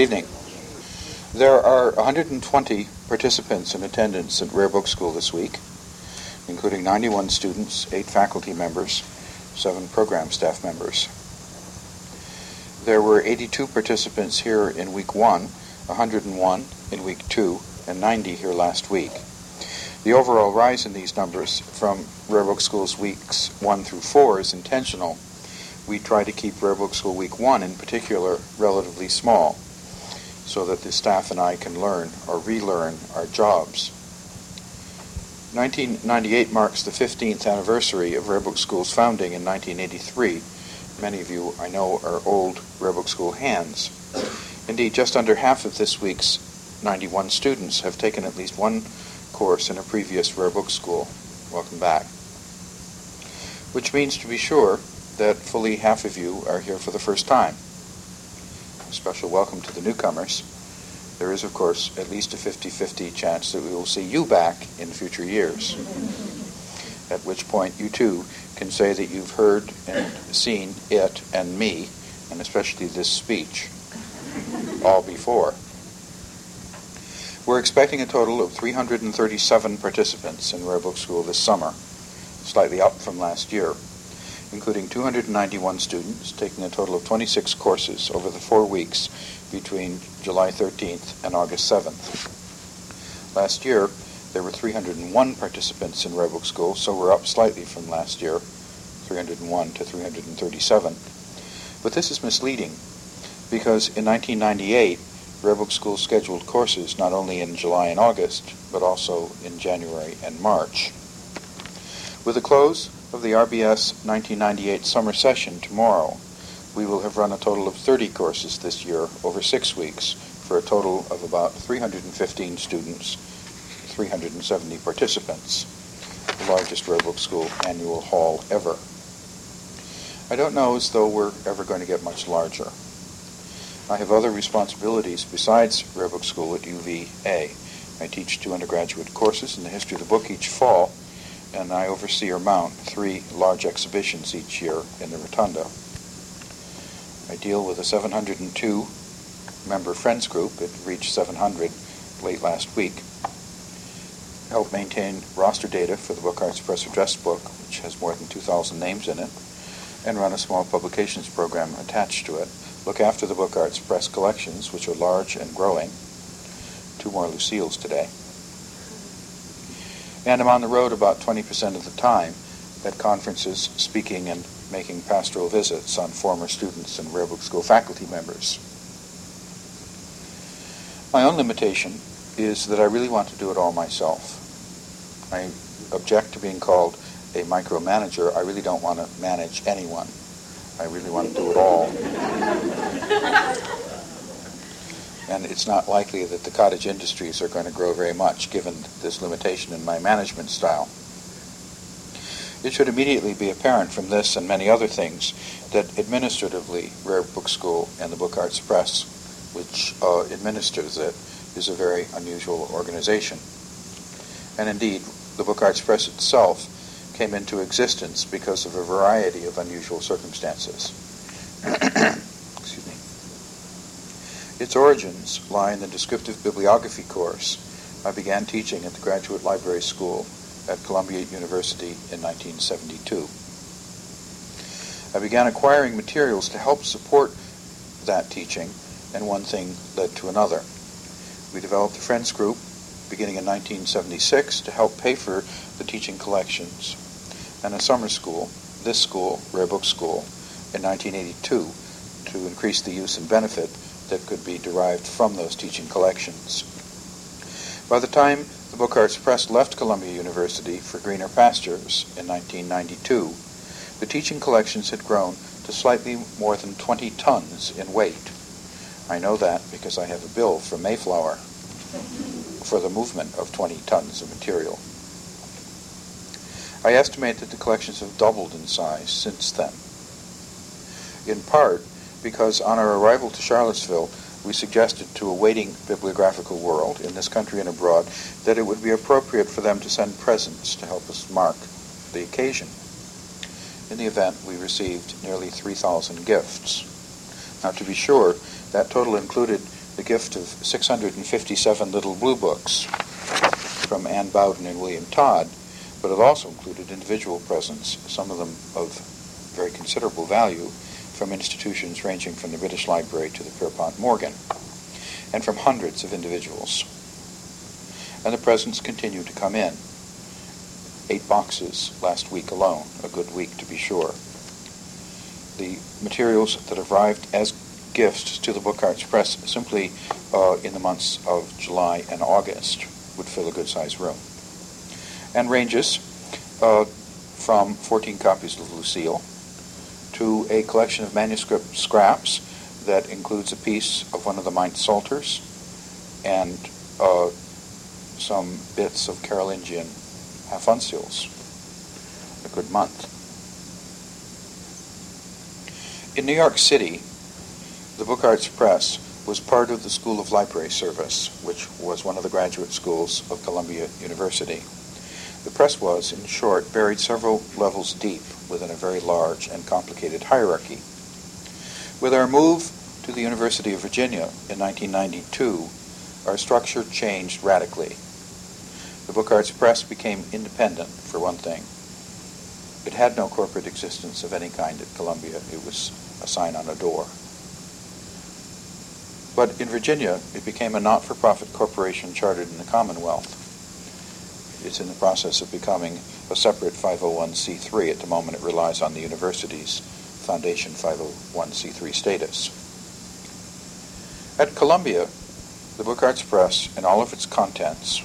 Good evening. There are 120 participants in attendance at Rare Book School this week, including 91 students, 8 faculty members, 7 program staff members. There were 82 participants here in week 1, 101 in week 2, and 90 here last week. The overall rise in these numbers from Rare Book School's weeks 1 through 4 is intentional. We try to keep Rare Book School Week 1 in particular relatively small so that the staff and I can learn or relearn our jobs. 1998 marks the 15th anniversary of Rare Book School's founding in 1983. Many of you, I know, are old Rare Book School hands. Indeed, just under half of this week's 91 students have taken at least one course in a previous Rare Book School. Welcome back. Which means, to be sure, that fully half of you are here for the first time. A special welcome to the newcomers. There is, of course, at least a 50-50 chance that we will see you back in future years, at which point you too can say that you've heard and seen it and me, and especially this speech, all before. We're expecting a total of 337 participants in Rare Book School this summer, slightly up from last year, including 291 students, taking a total of 26 courses over the 4 weeks between July 13th and August 7th. Last year, there were 301 participants in Rare Book School, so we're up slightly from last year, 301 to 337. But this is misleading, because in 1998, Rare Book School scheduled courses not only in July and August, but also in January and March. With the close of the RBS 1998 summer session tomorrow, we will have run a total of 30 courses this year over 6 weeks for a total of about 315 students, 370 participants, the largest Rare Book School annual haul ever. I don't know as though we're ever going to get much larger. I have other responsibilities besides Rare Book School at UVA. I teach 2 undergraduate courses in the history of the book each fall, and I oversee or mount 3 large exhibitions each year in the Rotunda. I deal with a 702-member friends group. It reached 700 late last week. I help maintain roster data for the Book Arts Press address book, which has more than 2,000 names in it, and run a small publications program attached to it. Look after the Book Arts Press collections, which are large and growing. 2 more Lucille's today. And I'm on the road about 20% of the time at conferences, speaking and making pastoral visits on former students and Rare Book School faculty members. My own limitation is that I really want to do it all myself. I object to being called a micromanager. I really don't want to manage anyone. I really want to do it all. And it's not likely that the cottage industries are going to grow very much, given this limitation in my management style. It should immediately be apparent from this and many other things that administratively, Rare Book School and the Book Arts Press, which administers it, is a very unusual organization. And indeed, the Book Arts Press itself came into existence because of a variety of unusual circumstances. Its origins lie in the descriptive bibliography course I began teaching at the Graduate Library School at Columbia University in 1972. I began acquiring materials to help support that teaching, and one thing led to another. We developed a friends group beginning in 1976 to help pay for the teaching collections, and a summer school, this school, Rare Book School, in 1982 to increase the use and benefit that could be derived from those teaching collections. By the time the Book Arts Press left Columbia University for greener pastures in 1992, the teaching collections had grown to slightly more than 20 tons in weight. I know that because I have a bill from Mayflower for the movement of 20 tons of material. I estimate that the collections have doubled in size since then, in part because on our arrival to Charlottesville, we suggested to a waiting bibliographical world in this country and abroad that it would be appropriate for them to send presents to help us mark the occasion. In the event, we received nearly 3,000 gifts. Now, to be sure, that total included the gift of 657 little blue books from Ann Bowden and William Todd, but it also included individual presents, some of them of very considerable value, from institutions ranging from the British Library to the Pierpont Morgan, and from hundreds of individuals. And the presents continue to come in. 8 boxes last week alone, a good week to be sure. The materials that arrived as gifts to the Book Arts Press simply in the months of July and August would fill a good-sized room. And ranges from 14 copies of Lucille to a collection of manuscript scraps that includes a piece of one of the Ninth Psalters and some bits of Carolingian Half-Uncials, a good month. In New York City, the Book Arts Press was part of the School of Library Service, which was one of the graduate schools of Columbia University. The press was, in short, buried several levels deep within a very large and complicated hierarchy. With our move to the University of Virginia in 1992, our structure changed radically. The Book Arts Press became independent, for one thing. It had no corporate existence of any kind at Columbia. It was a sign on a door. But in Virginia, it became a not-for-profit corporation chartered in the Commonwealth. It's in the process of becoming a separate 501c3. At the moment, it relies on the university's Foundation 501c3 status. At Columbia, the Book Arts Press and all of its contents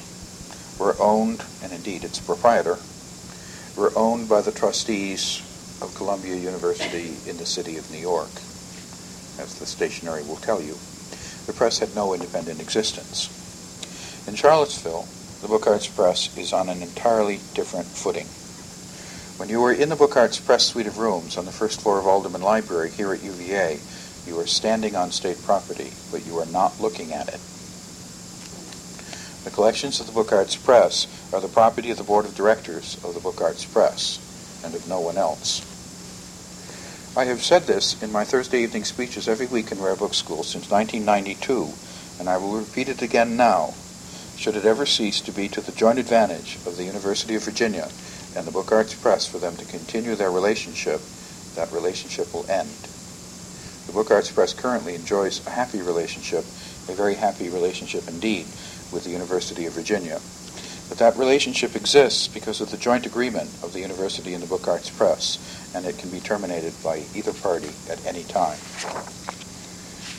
were owned, and indeed its proprietor, were owned by the trustees of Columbia University in the city of New York, as the stationery will tell you. The press had no independent existence. In Charlottesville, the Book Arts Press is on an entirely different footing. When you were in the Book Arts Press suite of rooms on the first floor of Alderman Library here at UVA, you are standing on state property, but you are not looking at it. The collections of the Book Arts Press are the property of the Board of Directors of the Book Arts Press, and of no one else. I have said this in my Thursday evening speeches every week in Rare Book School since 1992, and I will repeat it again now, should it ever cease to be to the joint advantage of the University of Virginia and the Book Arts Press for them to continue their relationship, that relationship will end. The Book Arts Press currently enjoys a happy relationship, a very happy relationship indeed, with the University of Virginia. But that relationship exists because of the joint agreement of the University and the Book Arts Press, and it can be terminated by either party at any time.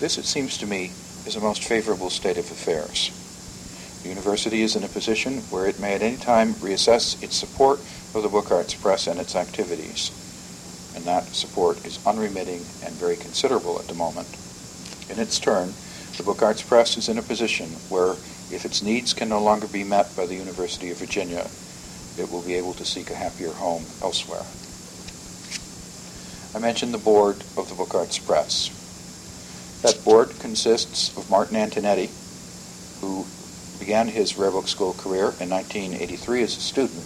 This, it seems to me, is a most favorable state of affairs. The University is in a position where it may at any time reassess its support of the Book Arts Press and its activities, and that support is unremitting and very considerable at the moment. In its turn, the Book Arts Press is in a position where, if its needs can no longer be met by the University of Virginia, it will be able to seek a happier home elsewhere. I mentioned the board of the Book Arts Press. That board consists of Martin Antonetti, who began his Rare Book School career in 1983 as a student,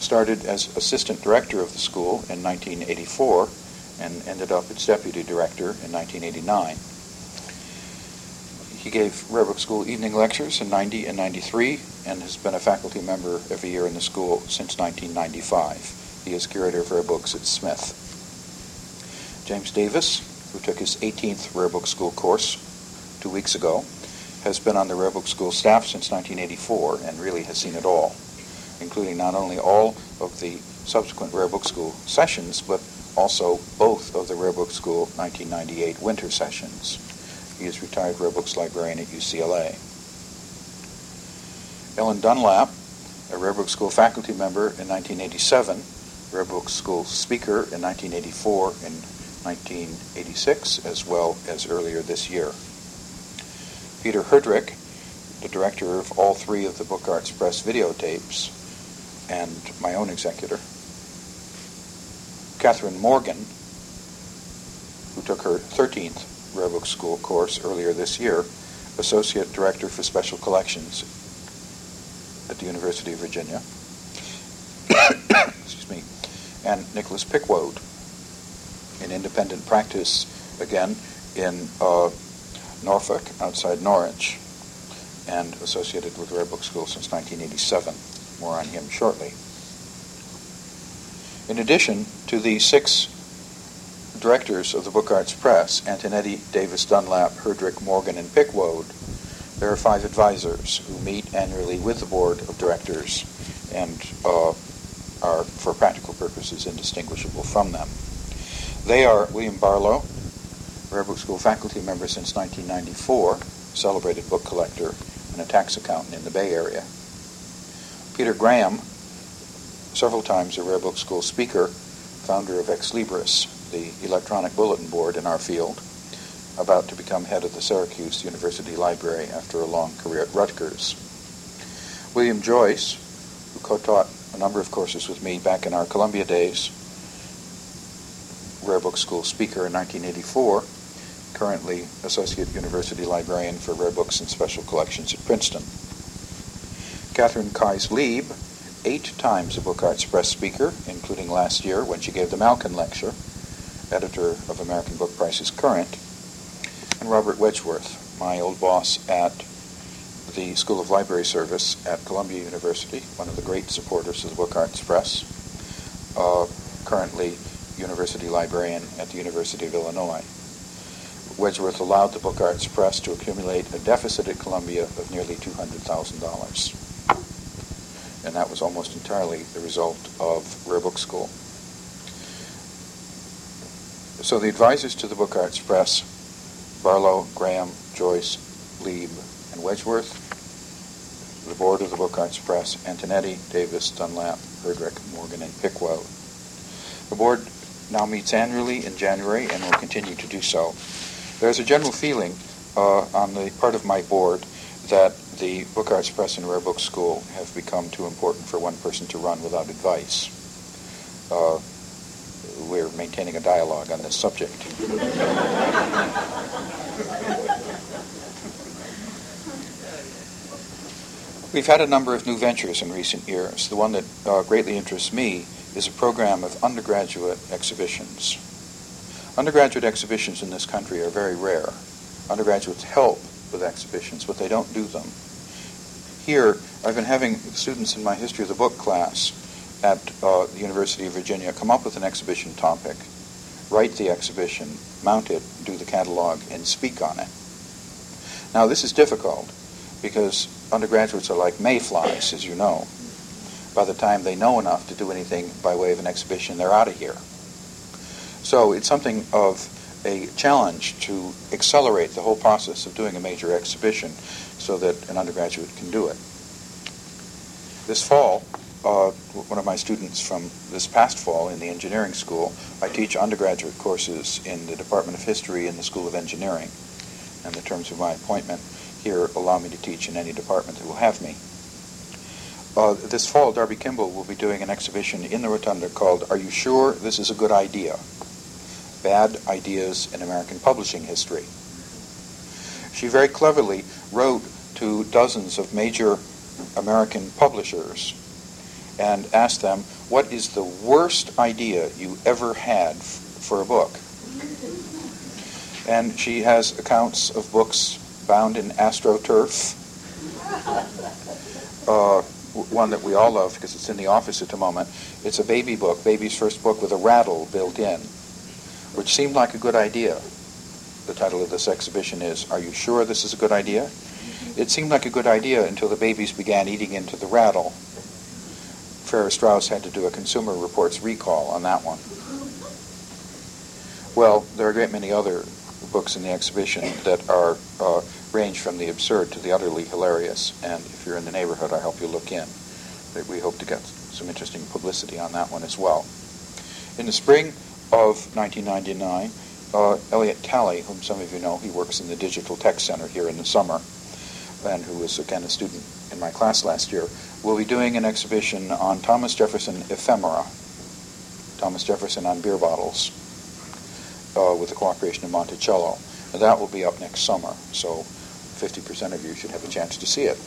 started as assistant director of the school in 1984, and ended up its deputy director in 1989. He gave Rare Book School evening lectures in 90 and 93 and has been a faculty member every year in the school since 1995. He is curator of Rare Books at Smith. James Davis, who took his 18th Rare Book School course 2 weeks ago, has been on the Rare Book School staff since 1984 and really has seen it all, including not only all of the subsequent Rare Book School sessions, but also both of the Rare Book School 1998 winter sessions. He is retired Rare Books librarian at UCLA. Ellen Dunlap, a Rare Book School faculty member in 1987, Rare Book School speaker in 1984 and 1986, as well as earlier this year. Peter Herdrick, the director of all 3 of the Book Arts Press videotapes, and my own executor. Catherine Morgan, who took her 13th Rare Book School course earlier this year, Associate Director for Special Collections at the University of Virginia, excuse me, and Nicholas Pickwoad, in independent practice, again, in Norfolk, outside Norwich, and associated with Rare Book School since 1987. More on him shortly. In addition to the 6 directors of the Book Arts Press, Antonetti, Davis, Dunlap, Herdrick, Morgan, and Pickwoad, there are 5 advisors who meet annually with the board of directors and are, for practical purposes, indistinguishable from them. They are William Barlow, Rare Book School faculty member since 1994, celebrated book collector and a tax accountant in the Bay Area; Peter Graham, several times a Rare Book School speaker, founder of Ex Libris, the electronic bulletin board in our field, about to become head of the Syracuse University Library after a long career at Rutgers; William Joyce, who co-taught a number of courses with me back in our Columbia days, Rare Book School speaker in 1984, currently Associate University Librarian for Rare Books and Special Collections at Princeton; Catherine Kais-Lieb, 8 times a Book Arts Press speaker, including last year when she gave the Malkin Lecture, editor of American Book Prices Current; and Robert Wedgworth, my old boss at the School of Library Service at Columbia University, one of the great supporters of the Book Arts Press, currently university librarian at the University of Illinois. Wedgworth allowed the Book Arts Press to accumulate a deficit at Columbia of nearly $200,000, and that was almost entirely the result of Rare Book School. So the advisors to the Book Arts Press, Barlow, Graham, Joyce, Lieb, and Wedgworth; the board of the Book Arts Press, Antonetti, Davis, Dunlap, Herdrick, Morgan, and Pickwoad. The board now meets annually in January and will continue to do so. There's a general feeling on the part of my board that the Book Arts Press and Rare Book School have become too important for one person to run without advice. We're maintaining a dialogue on this subject. We've had a number of new ventures in recent years. The one that greatly interests me is a program of undergraduate exhibitions. Undergraduate exhibitions in this country are very rare. Undergraduates help with exhibitions, but they don't do them. Here, I've been having students in my History of the Book class at the University of Virginia come up with an exhibition topic, write the exhibition, mount it, do the catalog, and speak on it. Now, this is difficult because undergraduates are like mayflies, as you know. By the time they know enough to do anything by way of an exhibition, they're out of here. So it's something of a challenge to accelerate the whole process of doing a major exhibition so that an undergraduate can do it. This fall, one of my students from this past fall in the engineering school, I teach undergraduate courses in the Department of History in the School of Engineering, and the terms of my appointment here allow me to teach in any department that will have me. This fall, Darby Kimball will be doing an exhibition in the Rotunda called "Are You Sure This Is a Good Idea? Bad Ideas in American Publishing History." She very cleverly wrote to dozens of major American publishers and asked them, what is the worst idea you ever had for a book? And she has accounts of books bound in AstroTurf, one that we all love because it's in the office at the moment. It's a baby book, baby's first book, with a rattle built in, which seemed like a good idea. The title of this exhibition is, "Are You Sure This Is a Good Idea?" It seemed like a good idea until the babies began eating into the rattle. Farrar Straus had to do a Consumer Reports recall on that one. Well, there are a great many other books in the exhibition that are range from the absurd to the utterly hilarious, and if you're in the neighborhood, I hope you look in. We hope to get some interesting publicity on that one as well. In the spring of 1999, Elliot Talley, whom some of you know, he works in the Digital Tech Center here in the summer, and who was, again, a student in my class last year, will be doing an exhibition on Thomas Jefferson ephemera, Thomas Jefferson on beer bottles, with the cooperation of Monticello. And that will be up next summer, so 50% of you should have a chance to see it.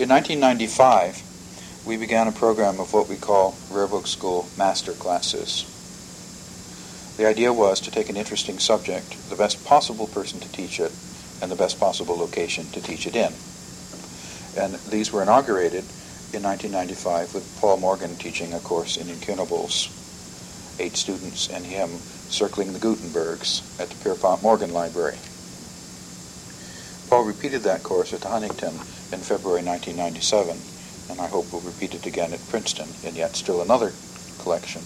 In 1995, we began a program of what we call Rare Book School Master Classes. The idea was to take an interesting subject, the best possible person to teach it, and the best possible location to teach it in. And these were inaugurated in 1995 with Paul Morgan teaching a course in incunables, 8 students and him circling the Gutenbergs at the Pierpont Morgan Library. Paul repeated that course at Huntington in February 1997, and I hope we'll repeat it again at Princeton, and yet still another collection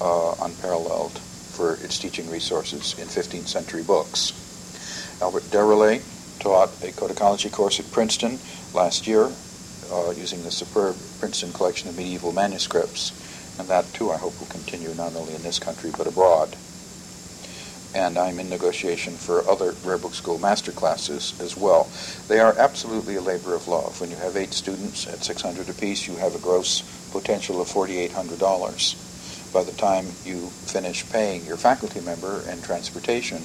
unparalleled for its teaching resources in 15th century books. Albert Derolez taught a codicology course at Princeton last year using the superb Princeton collection of medieval manuscripts, and that too I hope will continue not only in this country but abroad. And I'm in negotiation for other Rare Book School master classes as well. They are absolutely a labor of love. When you have 8 students at $600 apiece, you have a gross potential of $4,800. By the time you finish paying your faculty member and transportation,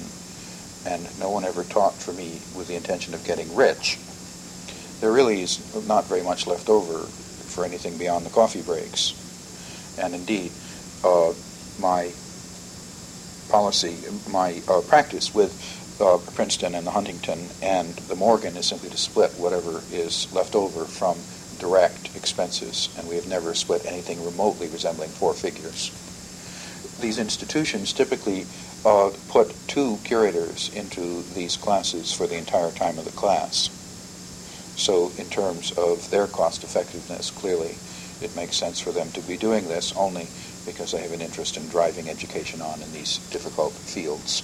and no one ever taught for me with the intention of getting rich, there really is not very much left over for anything beyond the coffee breaks. And indeed, my policy, my practice with Princeton and the Huntington and the Morgan is simply to split whatever is left over from direct expenses, and we have never split anything remotely resembling 4 figures. These institutions typically put 2 curators into these classes for the entire time of the class. So in terms of their cost effectiveness, clearly it makes sense for them to be doing this only because they have an interest in driving education on in these difficult fields.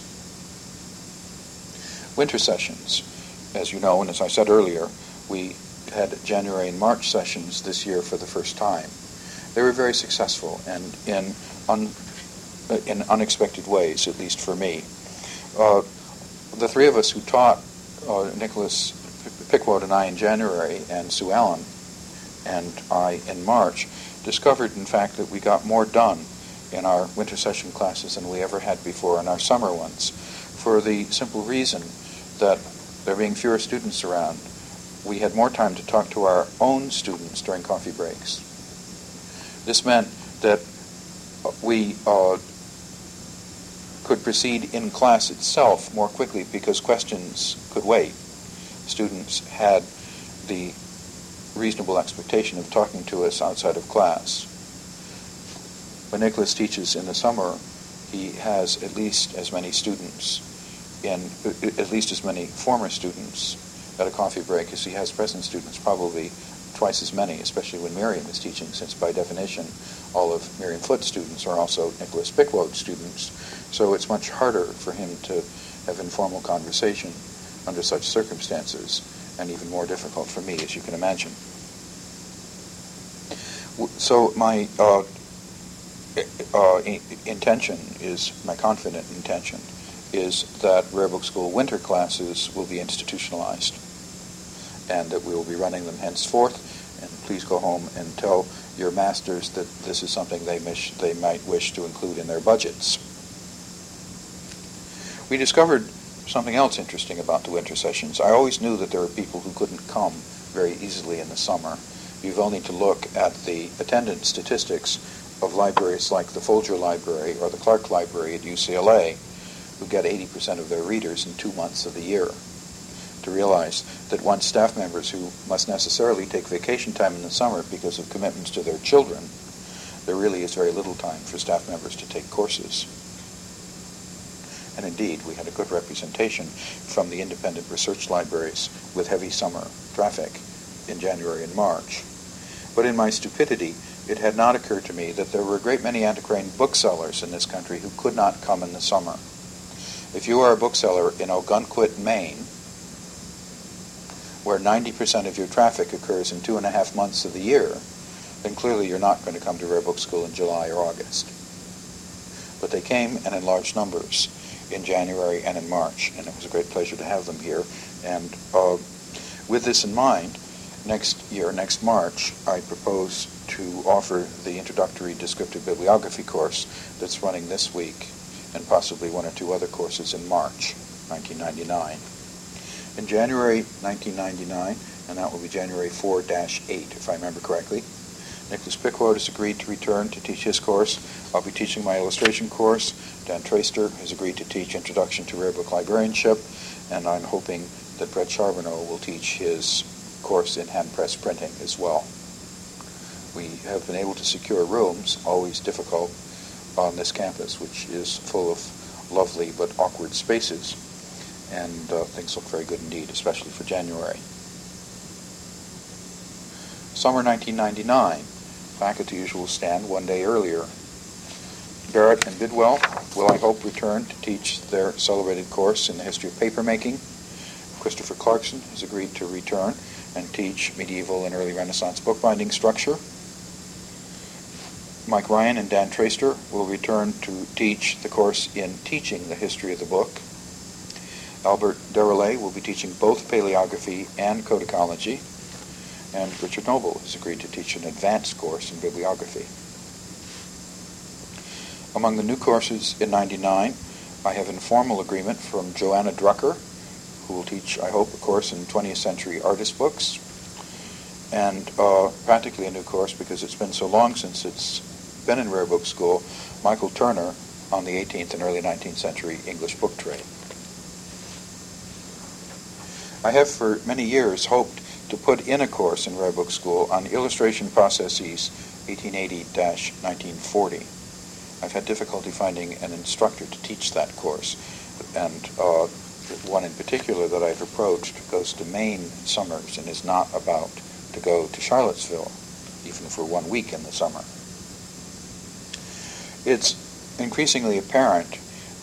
Winter sessions. As you know, and as I said earlier, we had January and March sessions this year for the first time. They were very successful, and in unexpected ways, at least for me. The 3 of us who taught, Nicholas Pickwoad and I in January, and Sue Allen and I in March, discovered, in fact, that we got more done in our winter session classes than we ever had before in our summer ones, for the simple reason that there being fewer students around, we had more time to talk to our own students during coffee breaks. This meant that we could proceed in class itself more quickly because questions could wait. Students had the reasonable expectation of talking to us outside of class. When Nicholas teaches in the summer, he has at least as many students, and at least as many former students at a coffee break as he has present students, probably twice as many, especially when Miriam is teaching, since by definition all of Miriam Foote's students are also Nicholas Pickwoad's students, so it's much harder for him to have informal conversation under such circumstances, and even more difficult for me, as you can imagine. So my intention is, my confident intention, is that Rare Book School winter classes will be institutionalized, and that we will be running them henceforth. And please go home and tell your masters that this is something they might wish to include in their budgets. We discovered something else interesting about the winter sessions. I always knew that there were people who couldn't come very easily in the summer. You've only to look at the attendance statistics of libraries like the Folger Library or the Clark Library at UCLA, who get 80% of their readers in 2 months of the year, to realize that once staff members who must necessarily take vacation time in the summer because of commitments to their children, there really is very little time for staff members to take courses. And indeed, we had a good representation from the independent research libraries with heavy summer traffic in January and March. But in my stupidity, it had not occurred to me that there were a great many antiquarian booksellers in this country who could not come in the summer. If you are a bookseller in Ogunquit, Maine, where 90% of your traffic occurs in 2.5 months of the year, then clearly you're not going to come to Rare Book School in July or August. But they came, and in large numbers, in January and in March, and it was a great pleasure to have them here. And with this in mind, next March, I propose to offer the introductory descriptive bibliography course that's running this week, and possibly 1 or 2 other courses in March 1999. In January 1999, and that will be January 4-8, if I remember correctly, Nicholas Pickwoad has agreed to return to teach his course. I'll be teaching my illustration course. Dan Traester has agreed to teach Introduction to Rare Book Librarianship, and I'm hoping that Brett Charbonneau will teach his course in hand-press printing as well. We have been able to secure rooms, always difficult, on this campus, which is full of lovely but awkward spaces, and things look very good indeed, especially for January. Summer 1999, faculty usual stand one day earlier. Barrett and Bidwell will, I hope, return to teach their celebrated course in the history of papermaking. Christopher Clarkson has agreed to return and teach medieval and early Renaissance bookbinding structure. Mike Ryan and Dan Traester will return to teach the course in teaching the history of the book. Albert Derolez will be teaching both paleography and codicology. And Richard Noble has agreed to teach an advanced course in bibliography. Among the new courses in 99, I have informal agreement from Joanna Drucker, who will teach, I hope, a course in 20th century artist books, and practically a new course because it's been so long since it's been in Rare Book School, Michael Turner on the 18th and early 19th century English book trade. I have for many years hoped to put in a course in Rare Book School on illustration processes 1880-1940. I've had difficulty finding an instructor to teach that course, and one in particular that I've approached goes to Maine summers and is not about to go to Charlottesville, even for 1 week in the summer. It's increasingly apparent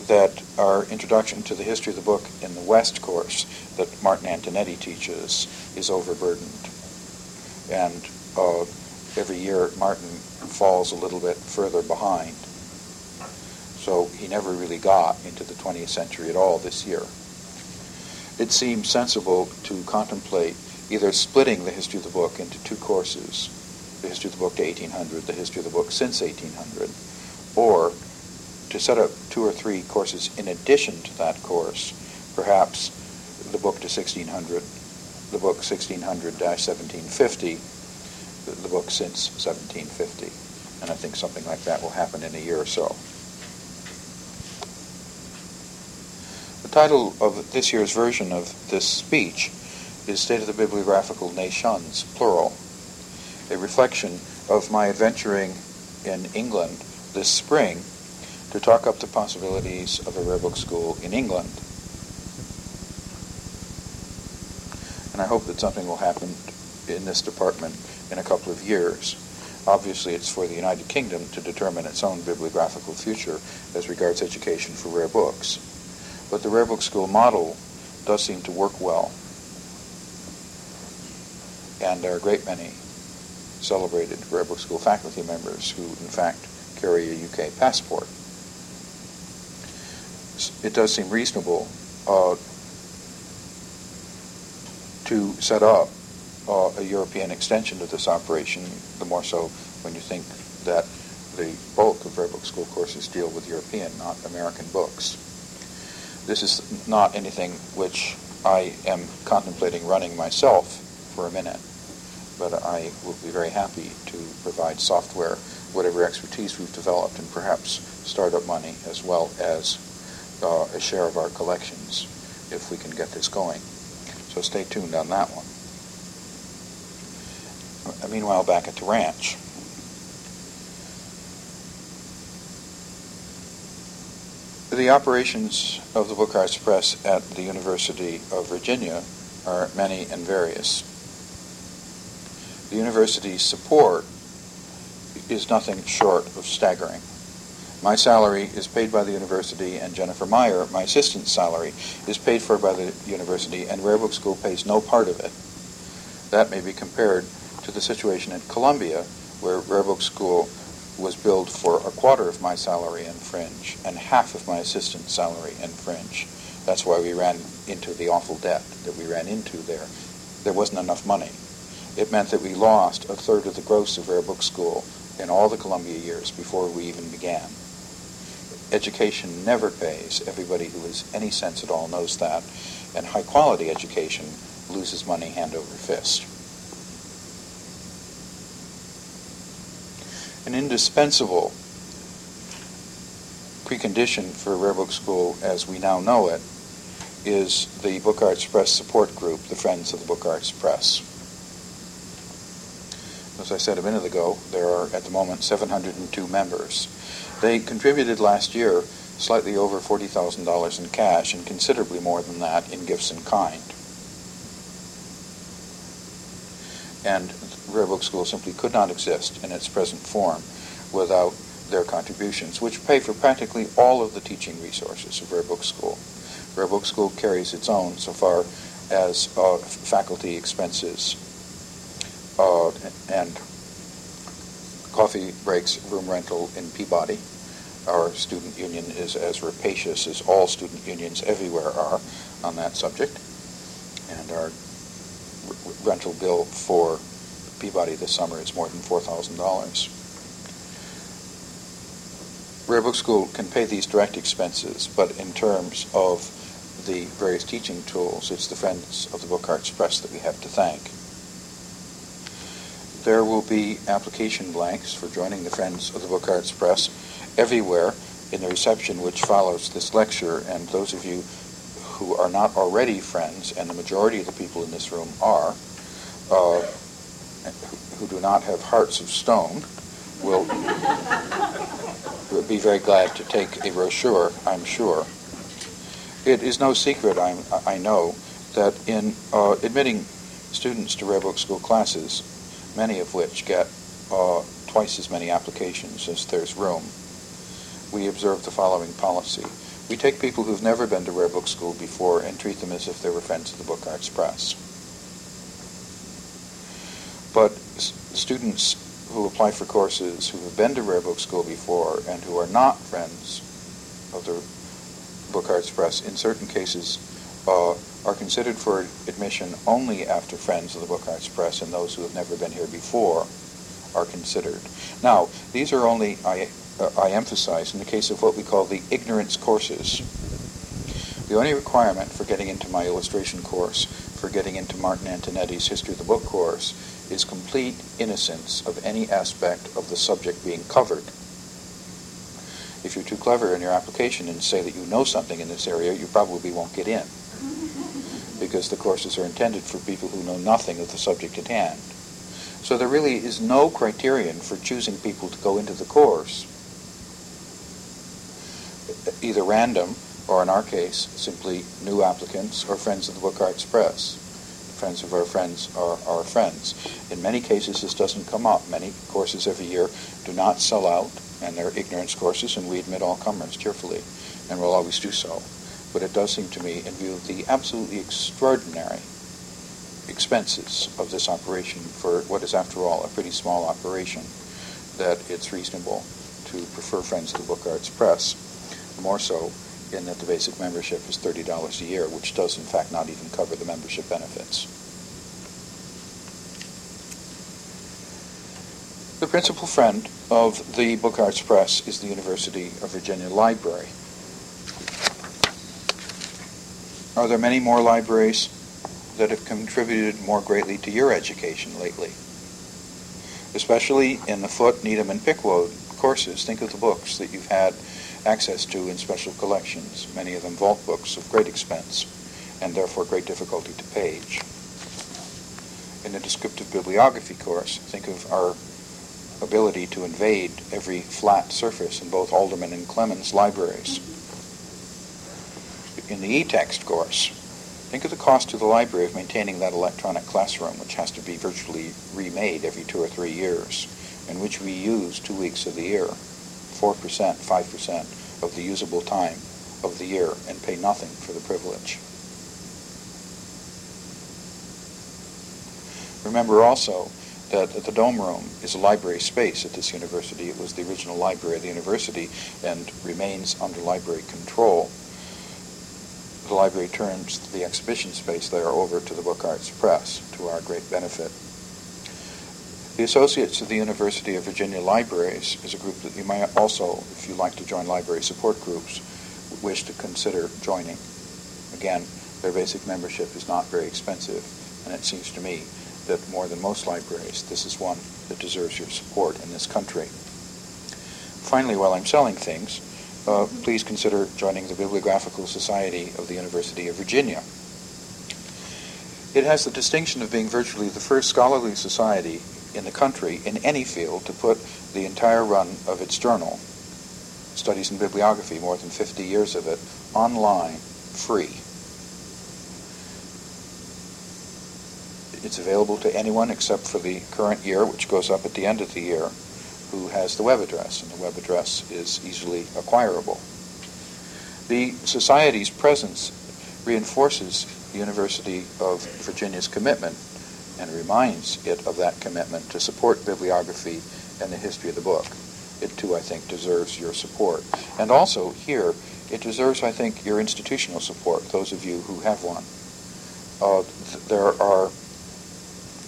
that our Introduction to the History of the Book in the West course that Martin Antonetti teaches is overburdened. And every year Martin falls a little bit further behind. So he never really got into the 20th century at all this year. It seems sensible to contemplate either splitting the history of the book into two courses, the history of the book to 1800, the history of the book since 1800, or to set up two or three courses in addition to that course, perhaps the book to 1600, the book 1600-1750, the book since 1750. And I think something like that will happen in a year or so. The title of this year's version of this speech is State of the Bibliographical Nations, plural, a reflection of my adventuring in England this spring to talk up the possibilities of a Rare Book School in England. And I hope that something will happen in this department in a couple of years. Obviously, it's for the United Kingdom to determine its own bibliographical future as regards education for rare books. But the Rare Book School model does seem to work well. And there are a great many celebrated Rare Book School faculty members who, in fact, carry a UK passport. It does seem reasonable to set up a European extension of this operation, the more so when you think that the bulk of Rare Book School courses deal with European, not American books. This is not anything which I am contemplating running myself for a minute, but I will be very happy to provide software, whatever expertise we've developed, and perhaps startup money as well as a share of our collections if we can get this going. So stay tuned on that one. Meanwhile, back at the ranch. The operations of the Book Arts Press at the University of Virginia are many and various. The university's support is nothing short of staggering. My salary is paid by the university, and Jennifer Meyer, my assistant's salary, is paid for by the university, and Rare Book School pays no part of it. That may be compared to the situation at Columbia, where Rare Book School was billed for a quarter of my salary in fringe and half of my assistant's salary in fringe. That's why we ran into the awful debt that we ran into there. There wasn't enough money. It meant that we lost a third of the gross of Rare Book School in all the Columbia years before we even began. Education never pays. Everybody who has any sense at all knows that. And high-quality education loses money hand over fist. An indispensable precondition for Rare Book School as we now know it is the Book Arts Press support group, the Friends of the Book Arts Press. As I said a minute ago, there are at the moment 702 members. They contributed last year slightly over $40,000 in cash and considerably more than that in gifts in kind. And Rare Book School simply could not exist in its present form without their contributions, which pay for practically all of the teaching resources of Rare Book School. Rare Book School carries its own so far as faculty expenses and coffee breaks, room rental in Peabody. Our student union is as rapacious as all student unions everywhere are on that subject, and our rental bill for Peabody this summer is more than $4,000. Rare Book School can pay these direct expenses, but in terms of the various teaching tools, it's the Friends of the Book Arts Press that we have to thank. There will be application blanks for joining the Friends of the Book Arts Press everywhere in the reception which follows this lecture, and those of you who are not already friends, and the majority of the people in this room are, who do not have hearts of stone, will be very glad to take a brochure, I'm sure. It is no secret, I know, that in admitting students to Rare Book School classes, many of which get twice as many applications as there's room, we observe the following policy. We take people who've never been to Rare Book School before and treat them as if they were Friends of the Book Arts Press. But students who apply for courses who have been to Rare Book School before and who are not Friends of the Book Arts Press, in certain cases, are considered for admission only after Friends of the Book Arts Press, and those who have never been here before are considered. Now, these are only, I emphasize, in the case of what we call the ignorance courses. The only requirement for getting into my illustration course, for getting into Martin Antonetti's History of the Book course, is complete innocence of any aspect of the subject being covered. If you're too clever in your application and say that you know something in this area, you probably won't get in, because the courses are intended for people who know nothing of the subject at hand. So there really is no criterion for choosing people to go into the course, either random or, in our case, simply new applicants or Friends of the Book Arts Press. The friends of our friends are our friends. In many cases, this doesn't come up. Many courses every year do not sell out, and they're ignorance courses, and we admit all comers cheerfully, and we'll always do so. But it does seem to me, in view of the absolutely extraordinary expenses of this operation for what is, after all, a pretty small operation, that it's reasonable to prefer Friends of the Book Arts Press, more so in that the basic membership is $30 a year, which does, in fact, not even cover the membership benefits. The principal friend of the Book Arts Press is the University of Virginia Library. Are there many more libraries that have contributed more greatly to your education lately? Especially in the Foote, Needham, and Pickwoad courses, think of the books that you've had access to in special collections, many of them vault books of great expense and therefore great difficulty to page. In the descriptive bibliography course, think of our ability to invade every flat surface in both Alderman and Clemens libraries. In the e-text course, think of the cost to the library of maintaining that electronic classroom, which has to be virtually remade every 2 or 3 years, and which we use 2 weeks of the year, 4%, 5% of the usable time of the year, and pay nothing for the privilege. Remember also that the Dome Room is a library space at this university. It was the original library of the university and remains under library control. The library turns the exhibition space there over to the Book Arts Press, to our great benefit. The Associates of the University of Virginia Libraries is a group that you might also, if you like to join library support groups, wish to consider joining. Again, their basic membership is not very expensive, and it seems to me that more than most libraries, this is one that deserves your support in this country. Finally, while I'm selling things, please consider joining the Bibliographical Society of the University of Virginia. It has the distinction of being virtually the first scholarly society in the country in any field to put the entire run of its journal, Studies in Bibliography, more than 50 years of it, online, free. It's available to anyone except for the current year, which goes up at the end of the year, who has the web address, and the web address is easily acquirable. The Society's presence reinforces the University of Virginia's commitment and reminds it of that commitment to support bibliography and the history of the book. It, too, I think, deserves your support. And also, here, it deserves, I think, your institutional support, those of you who have one. There are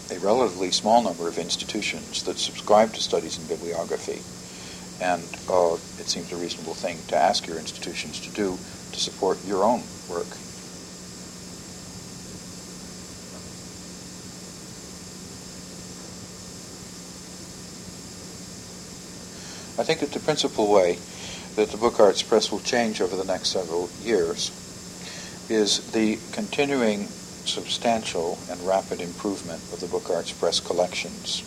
a relatively small number of institutions that subscribe to Studies in Bibliography, and it seems a reasonable thing to ask your institutions to do to support your own work. I think that the principal way that the Book Arts Press will change over the next several years is the continuing substantial and rapid improvement of the Book Arts Press collections.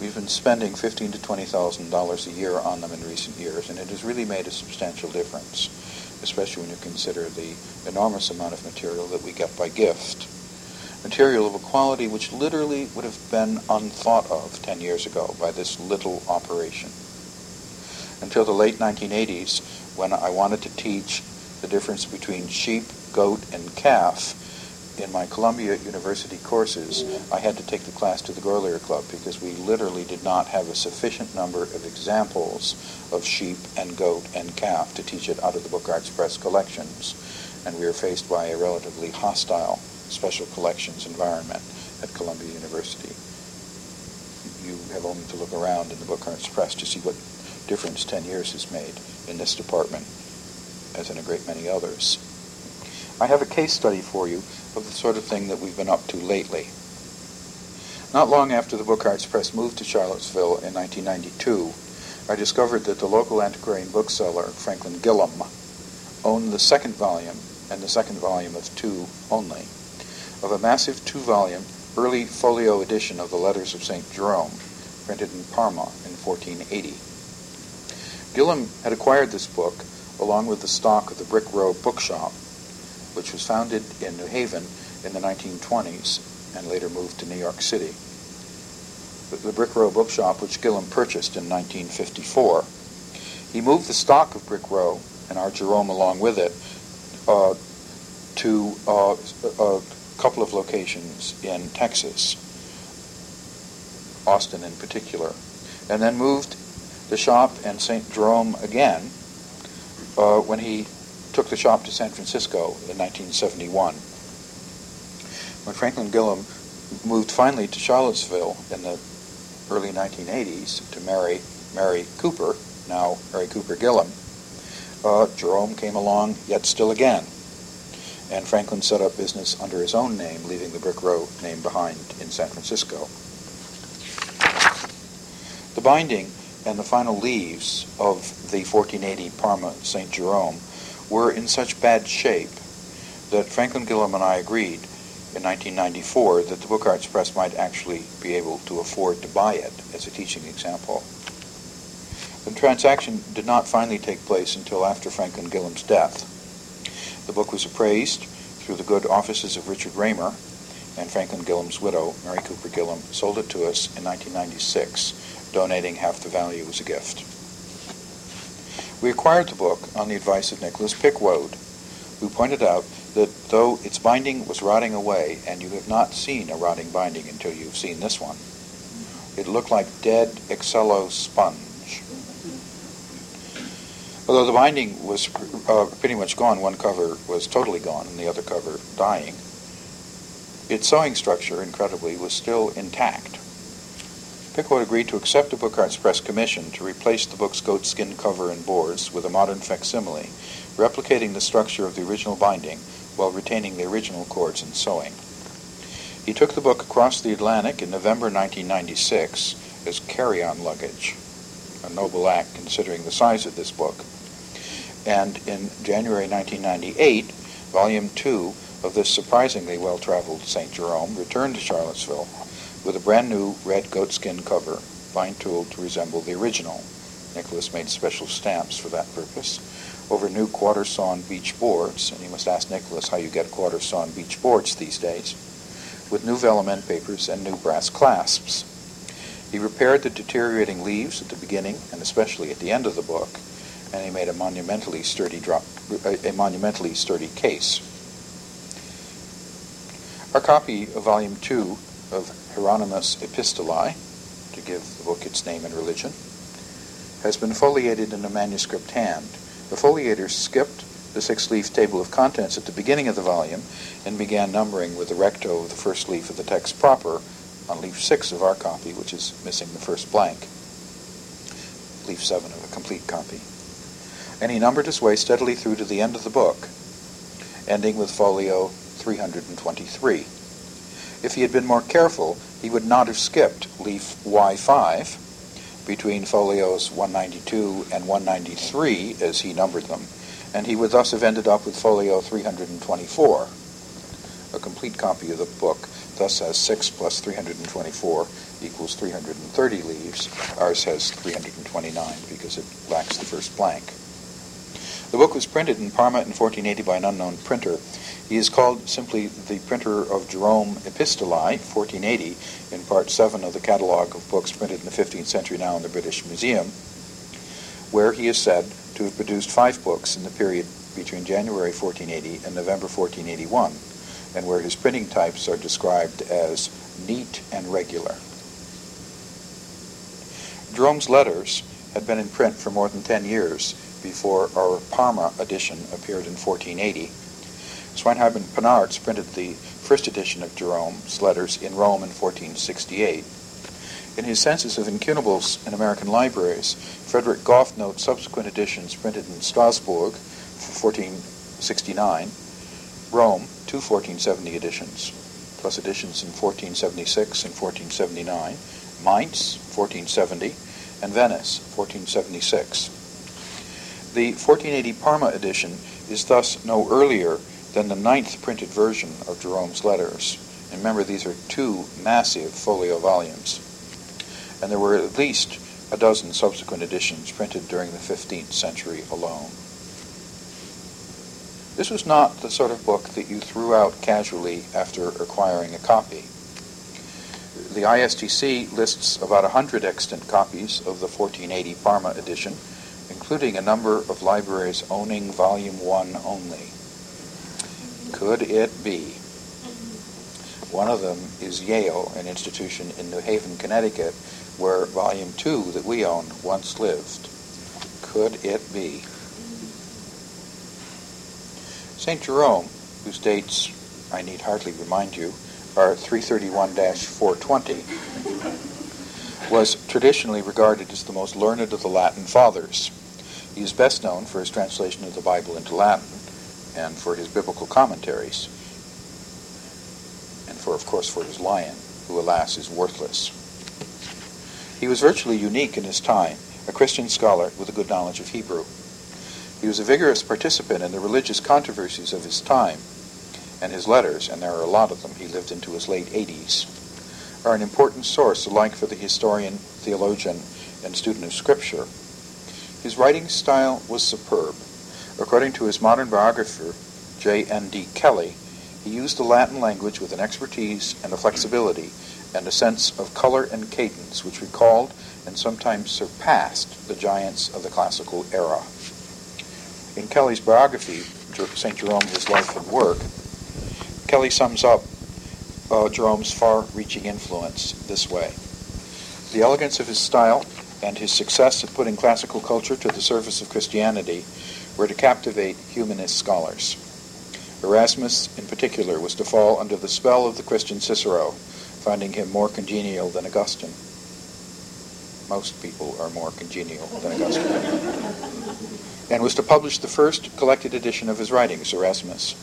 We've been spending $15,000 to $20,000 a year on them in recent years, and it has really made a substantial difference, especially when you consider the enormous amount of material that we get by gift. Material of a quality which literally would have been unthought of 10 years ago by this little operation. Until the late 1980s, when I wanted to teach the difference between sheep, goat, and calf in my Columbia University courses, I had to take the class to the Grolier Club because we literally did not have a sufficient number of examples of sheep and goat and calf to teach it out of the Book Arts Press collections, and we were faced by a relatively hostile special collections environment at Columbia University. You have only to look around in the Book Arts Press to see what difference 10 years has made in this department, as in a great many others. I have a case study for you of the sort of thing that we've been up to lately. Not long after the Book Arts Press moved to Charlottesville in 1992, I discovered that the local antiquarian bookseller, Franklin Gillum, owned the second volume, and the second volume of two only, of a massive two-volume early folio edition of the Letters of St. Jerome, printed in Parma in 1480. Gillum had acquired this book along with the stock of the Brick Row Bookshop, which was founded in New Haven in the 1920s and later moved to New York City. The Brick Row Bookshop, which Gillum purchased in 1954. He moved the stock of Brick Row and our Jerome along with it to couple of locations in Texas, Austin in particular, and then moved the shop and St. Jerome again when he took the shop to San Francisco in 1971. When Franklin Gillum moved finally to Charlottesville in the early 1980s to marry Mary Cooper, now Mary Cooper Gillam, Jerome came along yet still again, and Franklin set up business under his own name, leaving the Brick Row name behind in San Francisco. The binding and the final leaves of the 1480 Parma St. Jerome were in such bad shape that Franklin Gillum and I agreed in 1994 that the Book Arts Press might actually be able to afford to buy it as a teaching example. The transaction did not finally take place until after Franklin Gillum's death. The book was appraised through the good offices of Richard Raymer, and Franklin Gillum's widow, Mary Cooper Gillam, sold it to us in 1996, donating half the value as a gift. We acquired the book on the advice of Nicholas Pickwoad, who pointed out that though its binding was rotting away, and you have not seen a rotting binding until you've seen this one, it looked like dead Excello sponge. Although the binding was pretty much gone, one cover was totally gone and the other cover dying, its sewing structure, incredibly, was still intact. Pickwood agreed to accept a Book Arts Press commission to replace the book's goatskin cover and boards with a modern facsimile, replicating the structure of the original binding while retaining the original cords and sewing. He took the book across the Atlantic in November 1996 as carry-on luggage, a noble act considering the size of this book, and in January 1998, Volume 2 of this surprisingly well-traveled St. Jerome returned to Charlottesville with a brand new red goatskin cover, fine-tooled to resemble the original. Nicholas made special stamps for that purpose over new quarter-sawn beech boards, and you must ask Nicholas how you get quarter-sawn beech boards these days, with new vellum end papers and new brass clasps. He repaired the deteriorating leaves at the beginning and especially at the end of the book, and he made a monumentally sturdy case. Our copy of Volume 2 of Hieronymus Epistolae, to give the book its name and religion, has been foliated in a manuscript hand. The foliator skipped the six-leaf table of contents at the beginning of the volume and began numbering with the recto of the first leaf of the text proper on leaf 6 of our copy, which is missing the first blank, leaf 7 of a complete copy. And he numbered his way steadily through to the end of the book, ending with folio 323. If he had been more careful, he would not have skipped leaf Y5 between folios 192 and 193 as he numbered them, and he would thus have ended up with folio 324. A complete copy of the book thus has 6 plus 324 equals 330 leaves. Ours has 329 because it lacks the first blank. The book was printed in Parma in 1480 by an unknown printer. He is called simply the printer of Jerome Epistolae, 1480, in Part 7 of the catalogue of books printed in the 15th century now in the British Museum, where he is said to have produced 5 books in the period between January 1480 and November 1481, and where his printing types are described as neat and regular. Jerome's letters had been in print for more than 10 years before our Parma edition appeared in 1480. Swinhoe and Panarts printed the first edition of Jerome's letters in Rome in 1468. In his census of incunables in American libraries, Frederick Goff notes subsequent editions printed in Strasbourg, 1469, Rome, 2 1470 editions, plus editions in 1476 and 1479, Mainz, 1470, and Venice, 1476. The 1480 Parma edition is thus no earlier than the 9th printed version of Jerome's letters. And remember, these are 2 massive folio volumes. And there were at least a dozen subsequent editions printed during the 15th century alone. This was not the sort of book that you threw out casually after acquiring a copy. The ISTC lists about 100 extant copies of the 1480 Parma edition, including a number of libraries owning Volume 1 only. Could it be? One of them is Yale, an institution in New Haven, Connecticut, where Volume 2 that we own once lived. Could it be? St. Jerome, whose dates, I need hardly remind you, are 331-420, was traditionally regarded as the most learned of the Latin fathers. He is best known for his translation of the Bible into Latin and for his biblical commentaries. And for, of course, for his lion, who, alas, is worthless. He was virtually unique in his time, a Christian scholar with a good knowledge of Hebrew. He was a vigorous participant in the religious controversies of his time, and his letters, and there are a lot of them, he lived into his late 80s, are an important source alike for the historian, theologian, and student of Scripture. His writing style was superb. According to his modern biographer, J.N.D. Kelly, he used the Latin language with an expertise and a flexibility and a sense of color and cadence which recalled and sometimes surpassed the giants of the classical era. In Kelly's biography, St. Jerome, His Life and Work, Kelly sums up Jerome's far-reaching influence this way. The elegance of his style and his success at putting classical culture to the service of Christianity were to captivate humanist scholars. Erasmus, in particular, was to fall under the spell of the Christian Cicero, finding him more congenial than Augustine. Most people are more congenial than Augustine. And was to publish the first collected edition of his writings, Erasmus.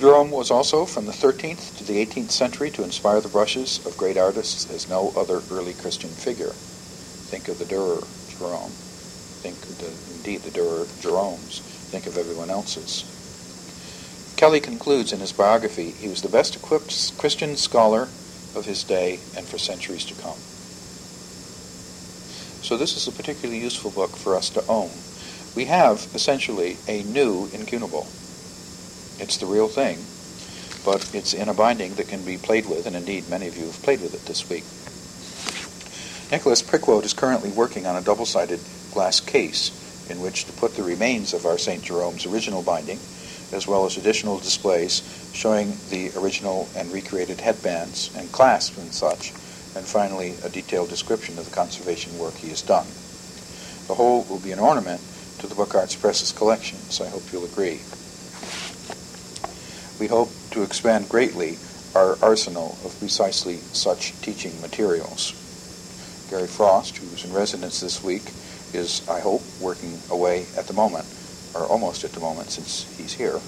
Jerome was also, from the 13th to the 18th century, to inspire the brushes of great artists as no other early Christian figure. Think of the Dürer Jerome. Think of the Dürer Jeromes. think of everyone else's. Kelly concludes in his biography, he was the best equipped Christian scholar of his day and for centuries to come. So this is a particularly useful book for us to own. We have, essentially, a new incunable. It's the real thing, but it's in a binding that can be played with, and indeed many of you have played with it this week. Nicholas Pickwoad is currently working on a double-sided glass case in which to put the remains of our St. Jerome's original binding, as well as additional displays showing the original and recreated headbands and clasps and such, and finally a detailed description of the conservation work he has done. The whole will be an ornament to the Book Arts Press's collection, so I hope you'll agree. We hope to expand greatly our arsenal of precisely such teaching materials. Gary Frost, who's in residence this week, is, I hope, working away at the moment, or almost at the moment since he's here,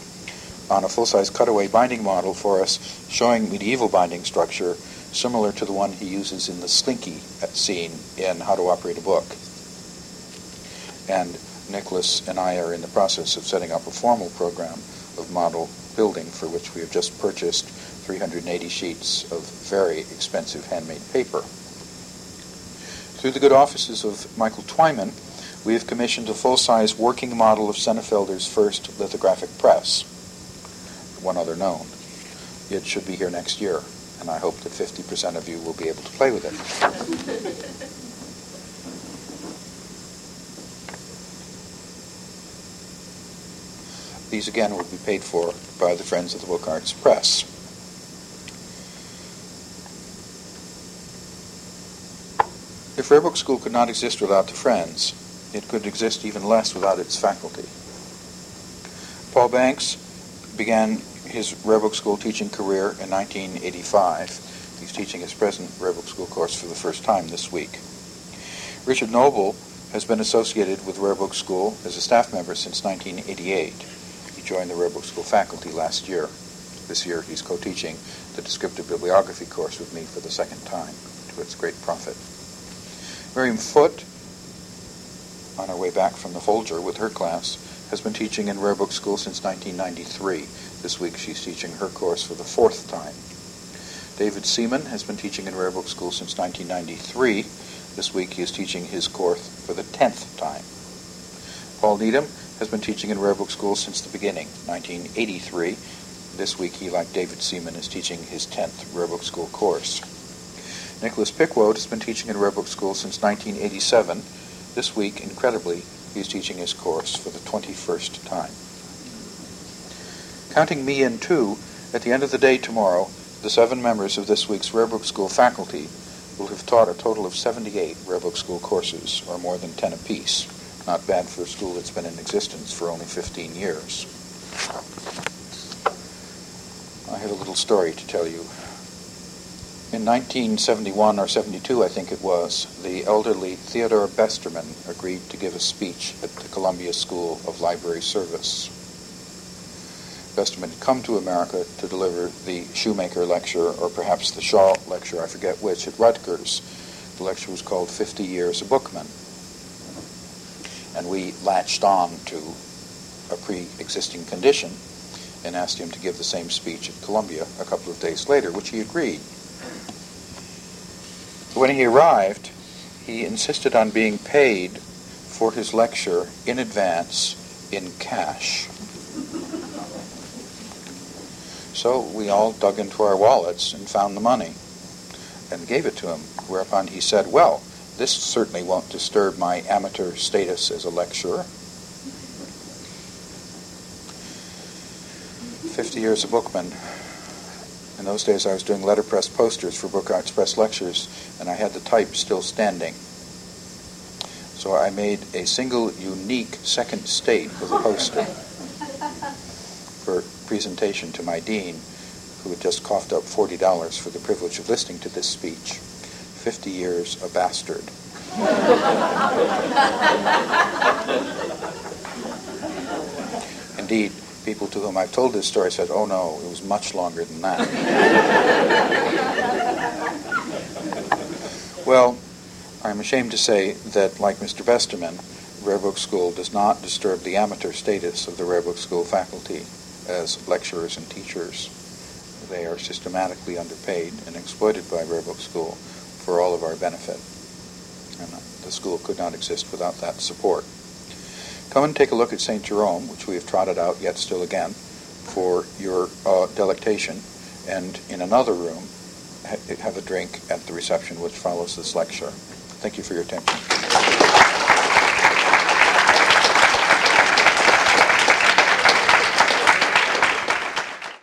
on a full-size cutaway binding model for us showing medieval binding structure similar to the one he uses in the slinky scene in How to Operate a Book. And Nicholas and I are in the process of setting up a formal program of model building for which we have just purchased 380 sheets of very expensive handmade paper. Through the good offices of Michael Twyman, we have commissioned a full-size working model of Sennefelder's first lithographic press, one other known. It should be here next year, and I hope that 50% of you will be able to play with it. These, again, will be paid for by the Friends of the Book Arts Press. If Rare Book School could not exist without the Friends, it could exist even less without its faculty. Paul Banks began his Rare Book School teaching career in 1985. He's teaching his present Rare Book School course for the first time this week. Richard Noble has been associated with Rare Book School as a staff member since 1988. He joined the Rare Book School faculty last year. This year he's co-teaching the descriptive bibliography course with me for the second time, to its great profit. Miriam Foote, on her way back from the Folger with her class, has been teaching in Rare Book School since 1993. This week she's teaching her course for the fourth time. David Seaman has been teaching in Rare Book School since 1993. This week he is teaching his course for the 10th time. Paul Needham has been teaching in Rare Book School since the beginning, 1983. This week he, like David Seaman, is teaching his 10th Rare Book School course. Nicholas Pickwoad has been teaching in Rare Book School since 1987. This week, incredibly, he is teaching his course for the 21st time. Counting me in too, at the end of the day tomorrow, the 7 members of this week's Rare Book School faculty will have taught a total of 78 Rare Book School courses, or more than 10 apiece. Not bad for a school that's been in existence for only 15 years. I have a little story to tell you. In 1971 or 72, I think it was, the elderly Theodore Besterman agreed to give a speech at the Columbia School of Library Service. Besterman had come to America to deliver the Shoemaker Lecture, or perhaps the Shaw Lecture, I forget which, at Rutgers. The lecture was called 50 Years a Bookman. And we latched on to a pre-existing condition and asked him to give the same speech at Columbia a couple of days later, which he agreed. When he arrived, he insisted on being paid for his lecture in advance in cash. So we all dug into our wallets and found the money and gave it to him, whereupon he said, well, this certainly won't disturb my amateur status as a lecturer. 50 years a bookman. In those days I was doing letterpress posters for Book Arts Press lectures, and I had the type still standing. So I made a single unique second state of the poster for presentation to my dean, who had just coughed up $40 for the privilege of listening to this speech. 50 years a bastard. Indeed, people to whom I've told this story said, oh no, it was much longer than that. Well, I'm ashamed to say that, like Mr. Besterman, Rare Book School does not disturb the amateur status of the Rare Book School faculty as lecturers and teachers. They are systematically underpaid and exploited by Rare Book School for all of our benefit. And the school could not exist without that support. Come and take a look at St. Jerome, which we have trotted out yet still again, for your delectation, and in another room, have a drink at the reception which follows this lecture. Thank you for your attention.